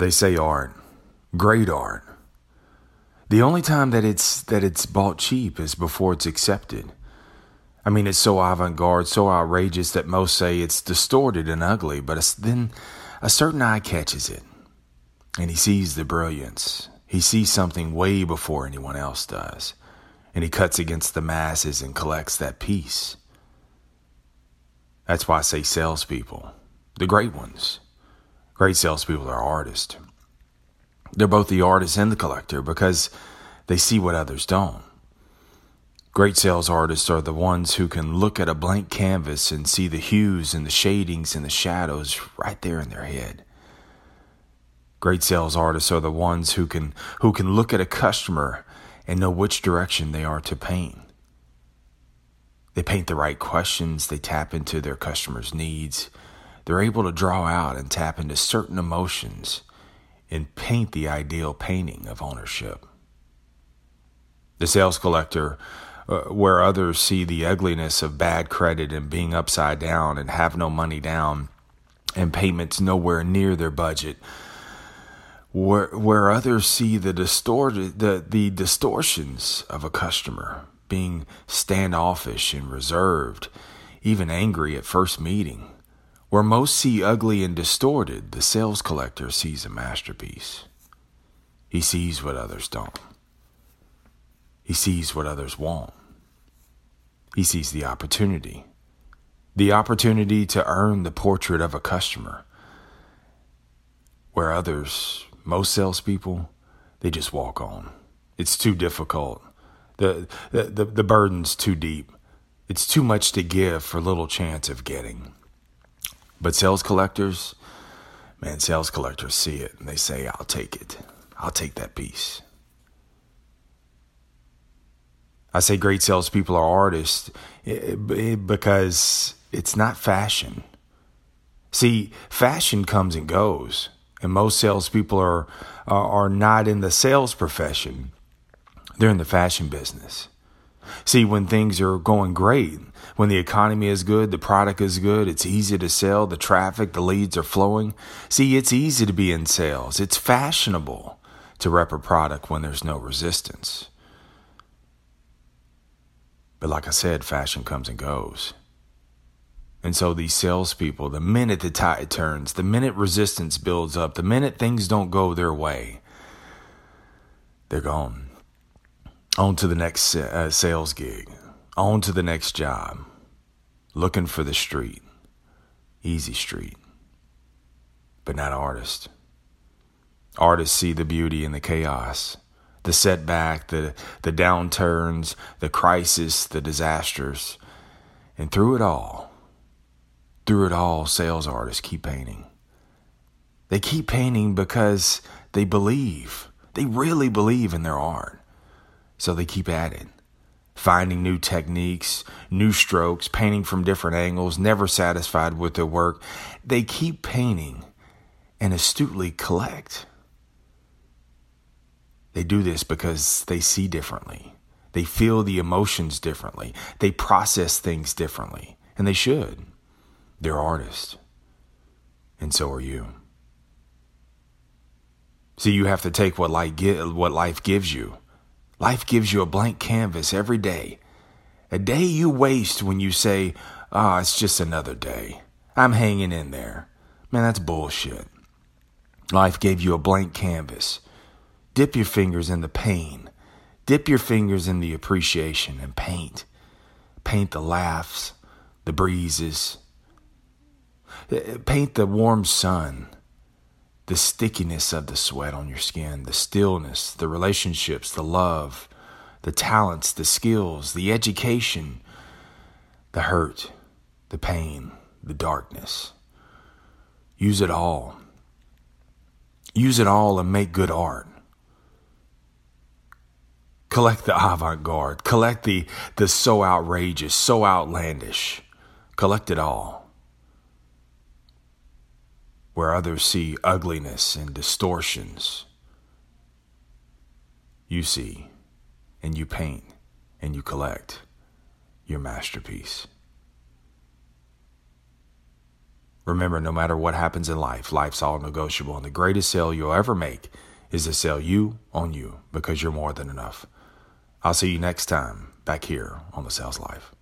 They say art, great art. The only time that it's bought cheap is before it's accepted. I mean, it's so avant-garde, so outrageous that most say it's distorted and ugly, but then a certain eye catches it, and he sees the brilliance. He sees something way before anyone else does, and he cuts against the masses and collects that piece. That's why I say salespeople, the great ones. Great salespeople are artists. They're both the artist and the collector because they see what others don't. Great sales artists are the ones who can look at a blank canvas and see the hues and the shadings and the shadows right there in their head. Great sales artists are the ones who can look at a customer and know which direction they are to paint. They paint the right questions. They tap into their customers' needs. They're able to draw out and tap into certain emotions and paint the ideal painting of ownership. The sales collector, where others see the ugliness of bad credit and being upside down and have no money down and payments nowhere near their budget, where others see the distortions of a customer being standoffish and reserved, even angry at first meeting. Where most see ugly and distorted, the sales collector sees a masterpiece. He sees what others don't. He sees what others want. He sees the opportunity. The opportunity to earn the portrait of a customer. Where others, most salespeople, they just walk on. It's too difficult. The burden's too deep. It's too much to give for little chance of getting. But sales collectors see it and they say, I'll take it. I'll take that piece. I say great salespeople are artists because it's not fashion. See, fashion comes and goes. And most salespeople are not in the sales profession. They're in the fashion business. See, when things are going great, when the economy is good, the product is good, it's easy to sell, the traffic, the leads are flowing. See, it's easy to be in sales. It's fashionable to rep a product when there's no resistance. But like I said, fashion comes and goes. And so these salespeople, the minute the tide turns, the minute resistance builds up, the minute things don't go their way, they're gone. On to the next sales gig. On to the next job. Looking for the street. Easy street. But not artists. Artists see the beauty in the chaos. The setback, the downturns, the crisis, the disasters. And through it all, sales artists keep painting. They keep painting because they believe. They really believe in their art. So they keep at it, finding new techniques, new strokes, painting from different angles, never satisfied with their work. They keep painting and astutely collect. They do this because they see differently. They feel the emotions differently. They process things differently, and they should. They're artists, and so are you. See, you have to take what life gives you. Life gives you a blank canvas every day. A day you waste when you say, it's just another day. I'm hanging in there. Man, that's bullshit. Life gave you a blank canvas. Dip your fingers in the pain. Dip your fingers in the appreciation and paint. Paint the laughs, the breezes. Paint the warm sun. The stickiness of the sweat on your skin, the stillness, the relationships, the love, the talents, the skills, the education, the hurt, the pain, the darkness. Use it all. Use it all and make good art. Collect the avant-garde. Collect the so outrageous, so outlandish. Collect it all. Where others see ugliness and distortions, you see, and you paint, and you collect your masterpiece. Remember, no matter what happens in life, life's all negotiable. And the greatest sale you'll ever make is to sell you on you, because you're more than enough. I'll see you next time back here on The Sales Life.